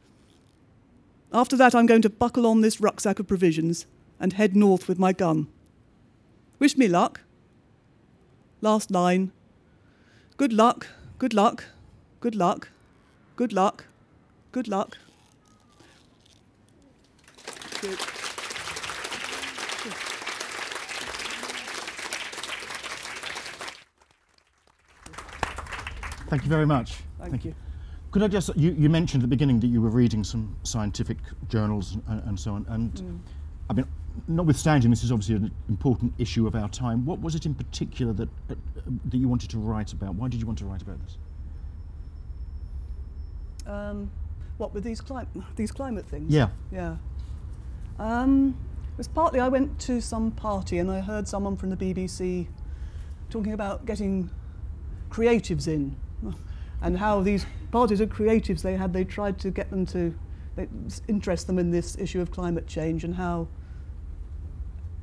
After that, I'm going to buckle on this rucksack of provisions and head north with my gun. Wish me luck. Last line. Good luck, good luck, good luck, good luck, good luck. Good. Thank you very much. Thank, Thank you. you. Could I just, you, you mentioned at the beginning that you were reading some scientific journals and, and so on, and mm. I mean, notwithstanding this is obviously an important issue of our time, what was it in particular that, uh, that you wanted to write about? Why did you want to write about this? Um, what, with these, cli these climate things? Yeah. Yeah. Um, it was partly I went to some party and I heard someone from the B B C talking about getting creatives in and how these parties of creatives they had, they tried to get them to they interest them in this issue of climate change and how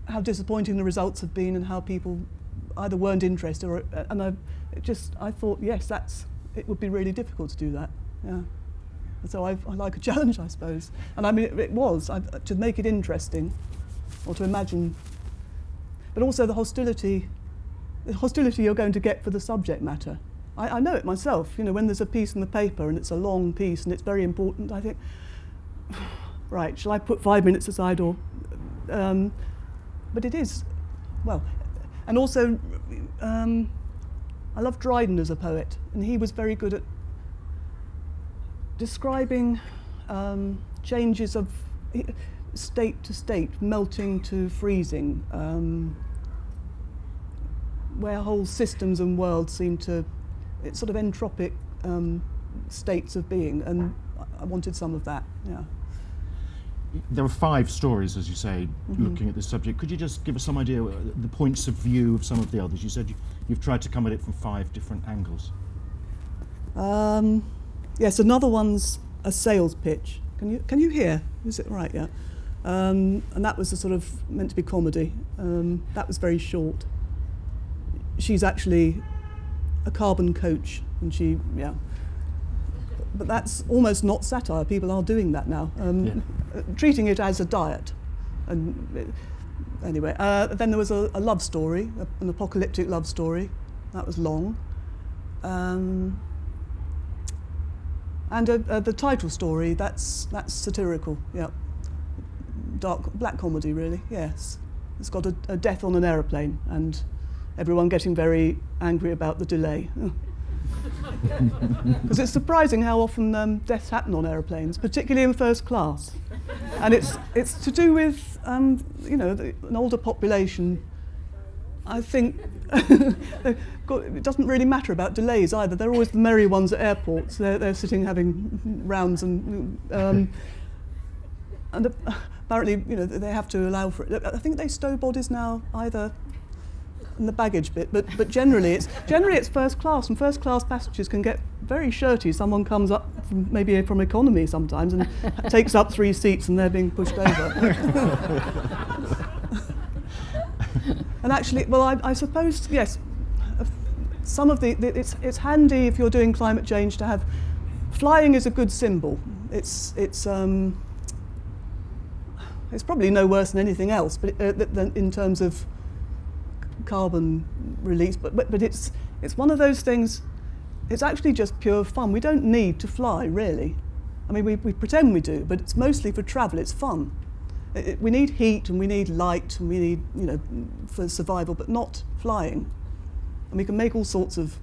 how disappointing the results have been and how people either weren't interested or and I it just I thought yes that's it would be really difficult to do that. Yeah. So I, I like a challenge, I suppose. And I mean, it, it was, I, to make it interesting, or to imagine. But also the hostility, the hostility you're going to get for the subject matter. I, I know it myself, you know, when there's a piece in the paper and it's a long piece and it's very important, I think, right, shall I put five minutes aside or... Um, but it is, well, and also, um, I love Dryden as a poet, and he was very good at describing um, changes of state to state, melting to freezing, um, where whole systems and worlds seem to, it's sort of entropic um, states of being, and I wanted some of that, yeah. There are five stories, as you say, mm-hmm. looking at this subject. Could you just give us some idea, the points of view of some of the others? You said you, you've tried to come at it from five different angles. Um, Yes, another one's a sales pitch. Can you can you hear? Is it right? Yeah. Um, and that was a sort of meant to be comedy. Um, that was very short. She's actually a carbon coach, and she yeah. But that's almost not satire. People are doing that now, um, yeah. treating it as a diet. And anyway, uh, then there was a, a love story, a, an apocalyptic love story. That was long. Um, And uh, uh, the title story, that's that's satirical, yeah. Dark, black comedy, really, yes. It's got a, a death on an aeroplane and everyone getting very angry about the delay. Because it's surprising how often um, deaths happen on aeroplanes, particularly in first class. And it's, it's to do with, um, you know, the, an older population. I think it doesn't really matter about delays either. They're always the merry ones at airports. They're, they're sitting having rounds and um, and apparently, you know, they have to allow for it. I think they stow bodies now either in the baggage bit, but but generally it's generally it's first class, and first class passengers can get very shirty. Someone comes up from, maybe from economy sometimes and takes up three seats, and they're being pushed over. And actually, well, I, I suppose, yes, some of the, the, it's, it's handy if you're doing climate change to have, flying is a good symbol. It's, it's, um, it's probably no worse than anything else but, uh, than in terms of carbon release, but, but, but it's, it's one of those things, it's actually just pure fun. We don't need to fly, really. I mean, we, we pretend we do, but it's mostly for travel, it's fun. It, we need heat and we need light and we need, you know, for survival, but not flying. And we can make all sorts of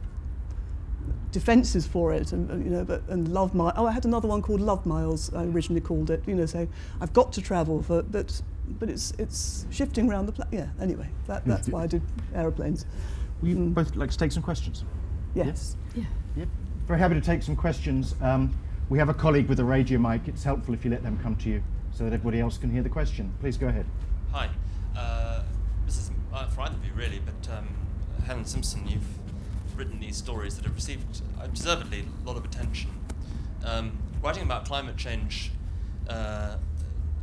defences for it, and, and you know, but and love miles. Oh, I had another one called Love Miles. I originally called it, you know, saying I've got to travel, for, but but it's it's shifting around the pla yeah. Anyway, that, that's why I did aeroplanes. Would you mm. both like to take some questions? Yes. Yeah. yeah. Yep. Very happy to take some questions. Um, we have a colleague with a radio mic. It's helpful if you let them come to you, so that everybody else can hear the question. Please go ahead. Hi, uh, this is uh, for either of you really, but um, Helen Simpson, you've written these stories that have received, uh, deservedly, a lot of attention. Um, writing about climate change uh,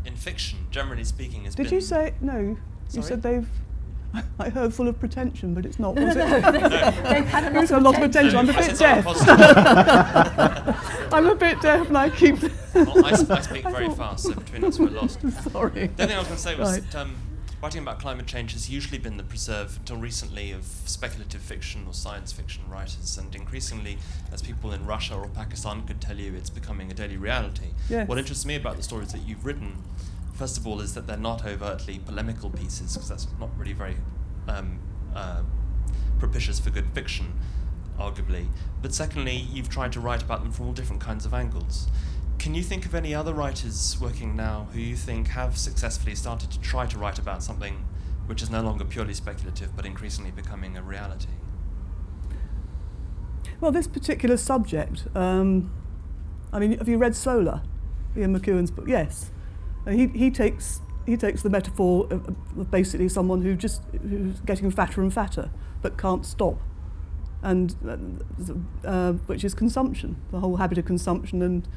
in fiction, generally speaking, has Did been... Did you say, no, sorry? You said they've... I heard full of pretension, but it's not, was no, no, it? No, no. They've had enough a lot of attention. No, I'm a bit deaf. I'm a bit deaf and I keep... Well, I, I speak very I fast, so between us we're lost. Sorry. The only thing I was going to say was right. that um, writing about climate change has usually been the preserve, until recently, of speculative fiction or science fiction writers, and increasingly, as people in Russia or Pakistan could tell you, it's becoming a daily reality. Yes. What interests me about the stories that you've written, first of all, is that they're not overtly polemical pieces, because that's not really very um, uh, propitious for good fiction, arguably. But secondly, you've tried to write about them from all different kinds of angles. Can you think of any other writers working now who you think have successfully started to try to write about something which is no longer purely speculative, but increasingly becoming a reality? Well, this particular subject, um, I mean, have you read Solar, Ian McEwan's book? Yes. He, he takes he takes the metaphor of basically someone who just who's getting fatter and fatter but can't stop, and uh, which is consumption, the whole habit of consumption, and,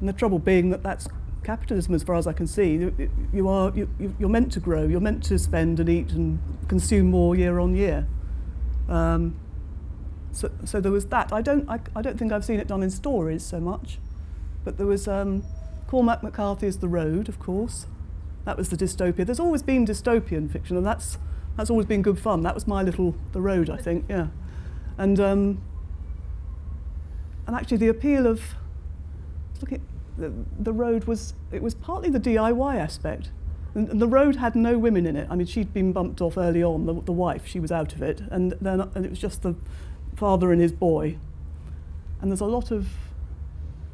and the trouble being that that's capitalism as far as I can see. You, you are you, you're meant to grow, you're meant to spend and eat and consume more year on year. Um, so so there was that. I don't I, I don't think I've seen it done in stories so much, but there was. Um, Cormac McCarthy's The Road, of course. That was the dystopia. There's always been dystopian fiction, and that's that's always been good fun. That was my little The Road, I think, yeah. And um, and actually, the appeal of look at the, the Road was it was partly the D I Y aspect. And, and The Road had no women in it. I mean, she'd been bumped off early on. The, the wife, she was out of it, and then and it was just the father and his boy. And there's a lot of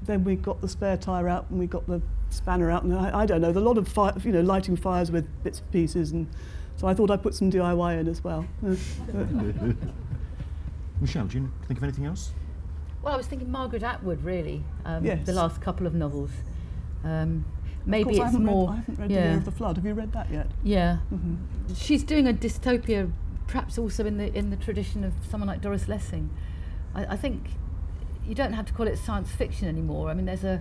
then we got the spare tyre out and we got the spanner out and I, I don't know, a lot of fire, you know, lighting fires with bits and pieces, and so I thought I'd put some D I Y in as well. Michelle, do you think of anything else? Well, I was thinking Margaret Atwood, really, um, yes. the last couple of novels. Um, maybe of course, it's I more... Read, I haven't read yeah. The Year of the Flood, have you read that yet? Yeah. Mm-hmm. She's doing a dystopia, perhaps also in the, in the tradition of someone like Doris Lessing. I, I think... You don't have to call it science fiction anymore. I mean, there's a,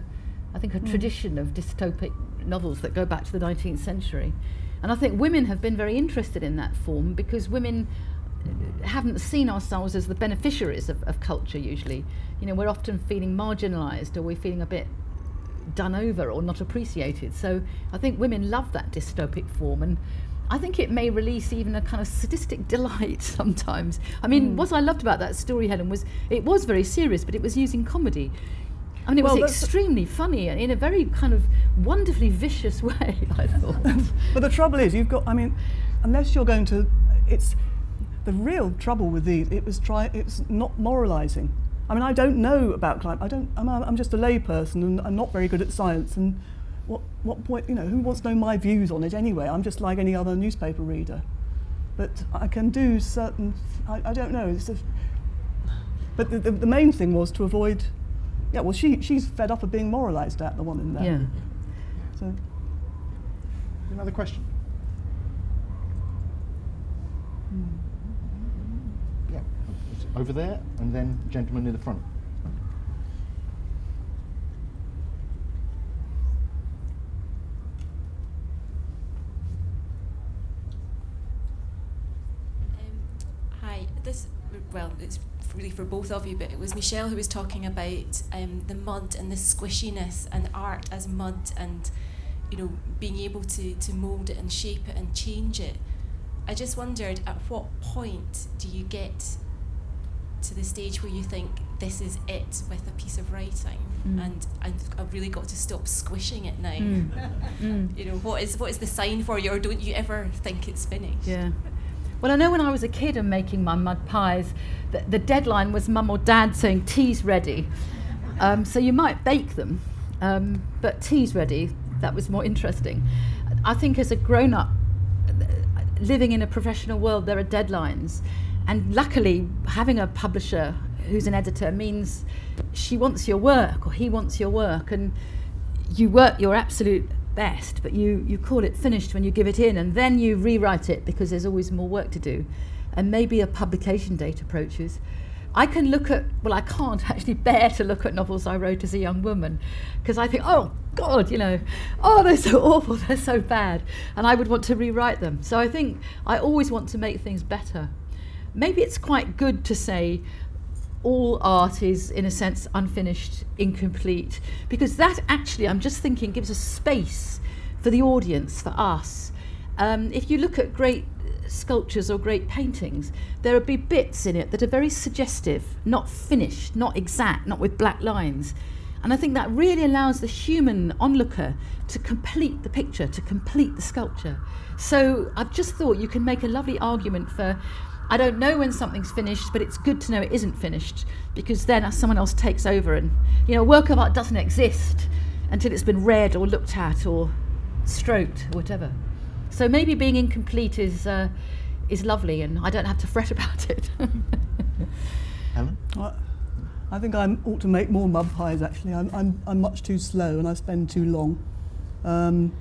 I think, a mm. tradition of dystopic novels that go back to the nineteenth century. And I think women have been very interested in that form because women haven't seen ourselves as the beneficiaries of, of culture usually. You know, we're often feeling marginalised, or we're feeling a bit done over or not appreciated. So I think women love that dystopic form. And I think it may release even a kind of sadistic delight sometimes. I mean, mm. what I loved about that story, Helen, was it was very serious, but it was using comedy. I mean, it well, was extremely funny and in a very kind of wonderfully vicious way, I thought. But the trouble is, you've got, I mean, unless you're going to, it's, the real trouble with these, it was try, it's not moralising. I mean, I don't know about climate, I don't, I'm, I'm just a lay person and I'm not very good at science, and What, what point, you know, who wants to know my views on it anyway? I'm just like any other newspaper reader. But I can do certain, I, I don't know. It's a, but the, the, the main thing was to avoid, yeah, well, she, she's fed up of being moralised at, the one in there. Yeah. So. Another question? Mm. Yeah, over there, and then gentleman near the front. Well, it's really for both of you, but it was Michelle who was talking about um, the mud and the squishiness and art as mud, and you know, being able to, to mould it and shape it and change it. I just wondered, at what point do you get to the stage where you think this is it with a piece of writing, mm. and I've, I've really got to stop squishing it now. Mm. mm. You know, what is what is the sign for you, or don't you ever think it's finished? Yeah. Well, I know when I was a kid and making my mud pies, the, the deadline was mum or dad saying tea's ready. Um, so you might bake them, um, but tea's ready. That was more interesting. I think as a grown-up, living in a professional world, there are deadlines. And luckily, having a publisher who's an editor means she wants your work, or he wants your work, and you work your absolute best, but you, you call it finished when you give it in, and then you rewrite it because there's always more work to do. And maybe a publication date approaches. I can look at, well, I can't actually bear to look at novels I wrote as a young woman, because I think, oh, God, you know, oh, they're so awful, they're so bad, and I would want to rewrite them. So I think I always want to make things better. Maybe it's quite good to say all art is, in a sense, unfinished, incomplete, because that actually, I'm just thinking, gives a space for the audience, for us. Um, if you look at great sculptures or great paintings, there would be bits in it that are very suggestive, not finished, not exact, not with black lines. And I think that really allows the human onlooker to complete the picture, to complete the sculpture. So I've just thought you can make a lovely argument for, I don't know when something's finished, but it's good to know it isn't finished, because then someone else takes over, and, you know, a work of art doesn't exist until it's been read or looked at or stroked or whatever. So maybe being incomplete is uh, is lovely, and I don't have to fret about it. Helen? I, I think I ought to make more mud pies, actually. I'm, I'm, I'm much too slow, and I spend too long. Um,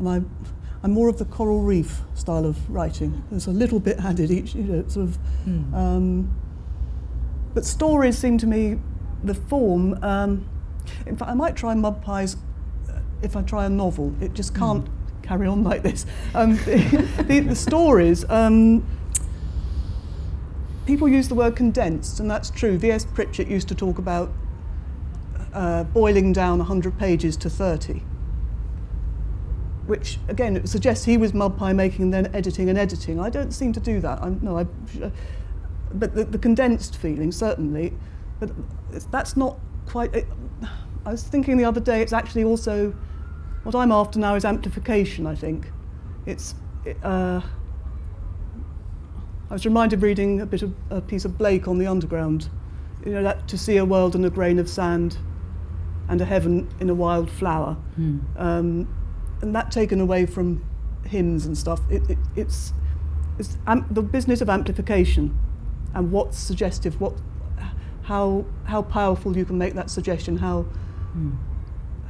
and I, I'm more of the coral reef style of writing. There's a little bit added each, you know, sort of... Mm. Um, but stories seem to me the form... Um, in fact, I might try mud pies if I try a novel. It just can't... Mm. carry on like this. Um, the, the, the stories, um, people use the word condensed, and that's true. V S Pritchett used to talk about uh, boiling down one hundred pages to thirty, which, again, it suggests he was mud pie making and then editing and editing. I don't seem to do that. I'm, no, I, but the, the condensed feeling, certainly, but it's, that's not quite... It, I was thinking the other day, it's actually also... What I'm after now is amplification, I think. It's, it, uh, I was reminded reading a bit of a piece of Blake on the Underground, you know, that to see a world in a grain of sand and a heaven in a wild flower. Mm. Um, and that taken away from hymns and stuff, it, it, it's, it's am- the business of amplification and what's suggestive, what, how, how powerful you can make that suggestion, how, mm.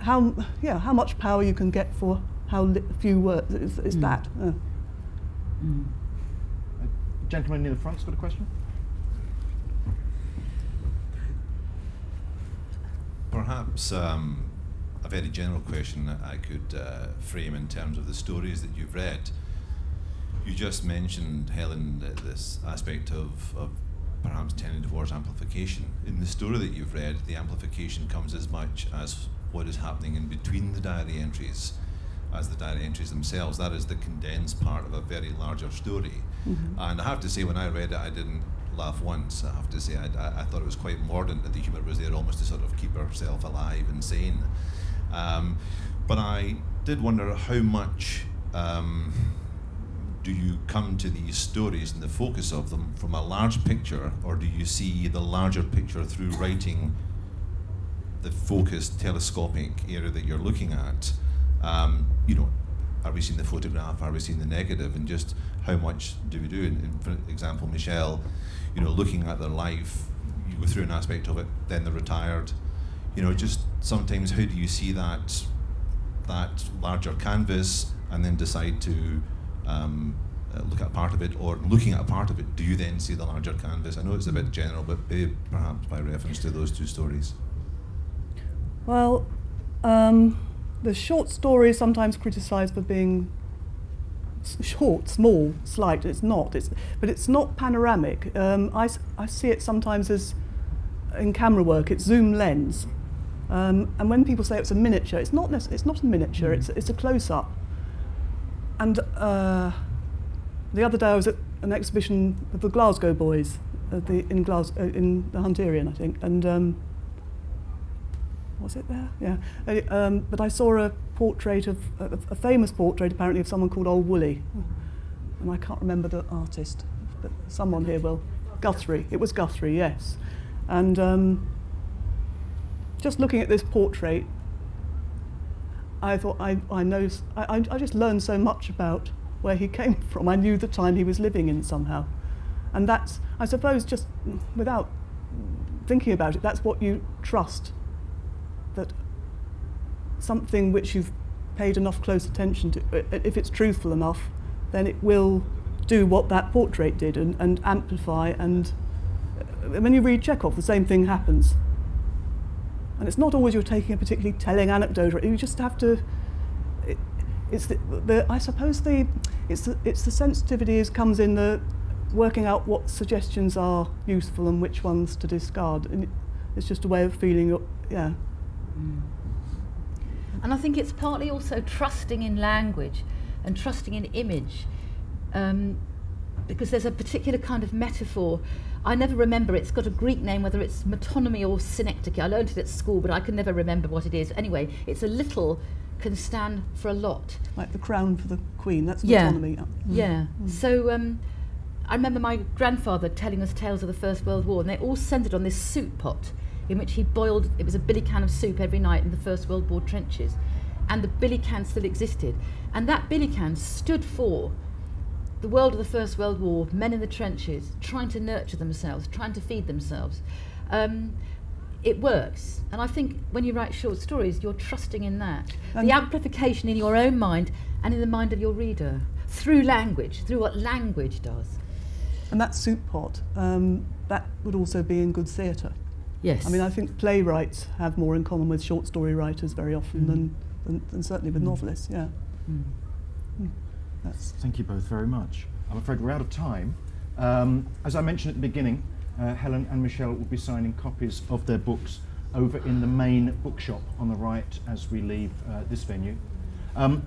How yeah, how much power you can get for how li- few words is, is mm. that? Uh. Mm. A gentleman near the front's got a question. Perhaps um, a very general question that I could uh, frame in terms of the stories that you've read. You just mentioned, Helen, this aspect of, of perhaps tending towards amplification. In the story that you've read, the amplification comes as much as what is happening in between the diary entries as the diary entries themselves. That is the condensed part of a very larger story. Mm-hmm. And I have to say, when I read it, I didn't laugh once. I have to say, I, I thought it was quite mordant that the humour was there almost to sort of keep herself alive and sane. Um, but I did wonder how much um, do you come to these stories and the focus of them from a large picture, or do you see the larger picture through writing the focused telescopic area that you're looking at? Um, you know, are we seeing the photograph? Are we seeing the negative? And just how much do we do? And, and for example, Michelle, you know, looking at their life, you go through an aspect of it, then they're retired. You know, just sometimes how do you see that that larger canvas and then decide to um, uh, look at a part of it, or looking at a part of it, do you then see the larger canvas? I know it's a bit general, but maybe perhaps by reference to those two stories. Well, um, the short story is sometimes criticised for being s- short, small, slight. It's not. It's, but it's not panoramic. Um, I, I see it sometimes as, in camera work, it's zoom lens. Um, and when people say it's a miniature, it's not. Nec- it's not a miniature. Mm. It's it's a close up. And uh, the other day I was at an exhibition of the Glasgow Boys, at the, in Glasgow, uh, in the Hunterian, I think, and um, was it there? Yeah. I, um, but I saw a portrait of a, a famous portrait, apparently, of someone called Old Woolley, and I can't remember the artist, but someone here will. Guthrie. It was Guthrie, yes. And um, just looking at this portrait, I thought I I know I I just learned so much about where he came from. I knew the time he was living in somehow, and that's, I suppose, just without thinking about it, that's what you trust, that something which you've paid enough close attention to, if it's truthful enough, then it will do what that portrait did and, and amplify. And when you read Chekhov, the same thing happens. And it's not always you're taking a particularly telling anecdote. You just have to. It, it's the, the I suppose the it's the, it's the sensitivity is comes in the working out what suggestions are useful and which ones to discard. And it's just a way of feeling your, yeah. Mm. And I think it's partly also trusting in language and trusting in image, um, because there's a particular kind of metaphor. I never remember, it's got a Greek name, whether it's metonymy or synecdoche. I learned it at school, but I can never remember what it is. Anyway, it's a little can stand for a lot. Like the crown for the queen, that's metonymy. Yeah, yeah. Mm. So um, I remember my grandfather telling us tales of the First World War, and they all centred on this soup pot in which he boiled, it was a billy can of soup every night in the First World War trenches, and the billy can still existed. And that billy can stood for the world of the First World War, men in the trenches, trying to nurture themselves, trying to feed themselves. Um, it works, and I think when you write short stories, you're trusting in that. And the amplification in your own mind and in the mind of your reader, through language, through what language does. And that soup pot, um, that would also be in good theatre. Yes. I mean, I think playwrights have more in common with short story writers very often mm. than, than, than certainly with mm. novelists, yeah. Mm. Mm. That's Thank you both very much. I'm afraid we're out of time. Um, as I mentioned at the beginning, uh, Helen and Michelle will be signing copies of their books over in the main bookshop on the right as we leave uh, this venue. Um,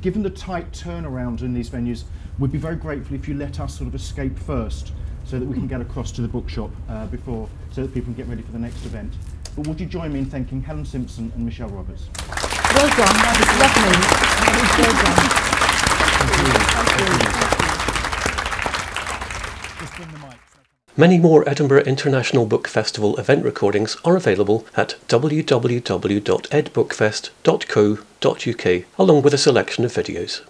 given the tight turnaround in these venues, we'd be very grateful if you let us sort of escape first so that we can get across to the bookshop uh, before, so that people can get ready for the next event. But would you join me in thanking Helen Simpson and Michelle Roberts? Well done, that was lovely. Well done. Many more Edinburgh International Book Festival event recordings are available at w w w dot edbookfest dot co dot u k, along with a selection of videos.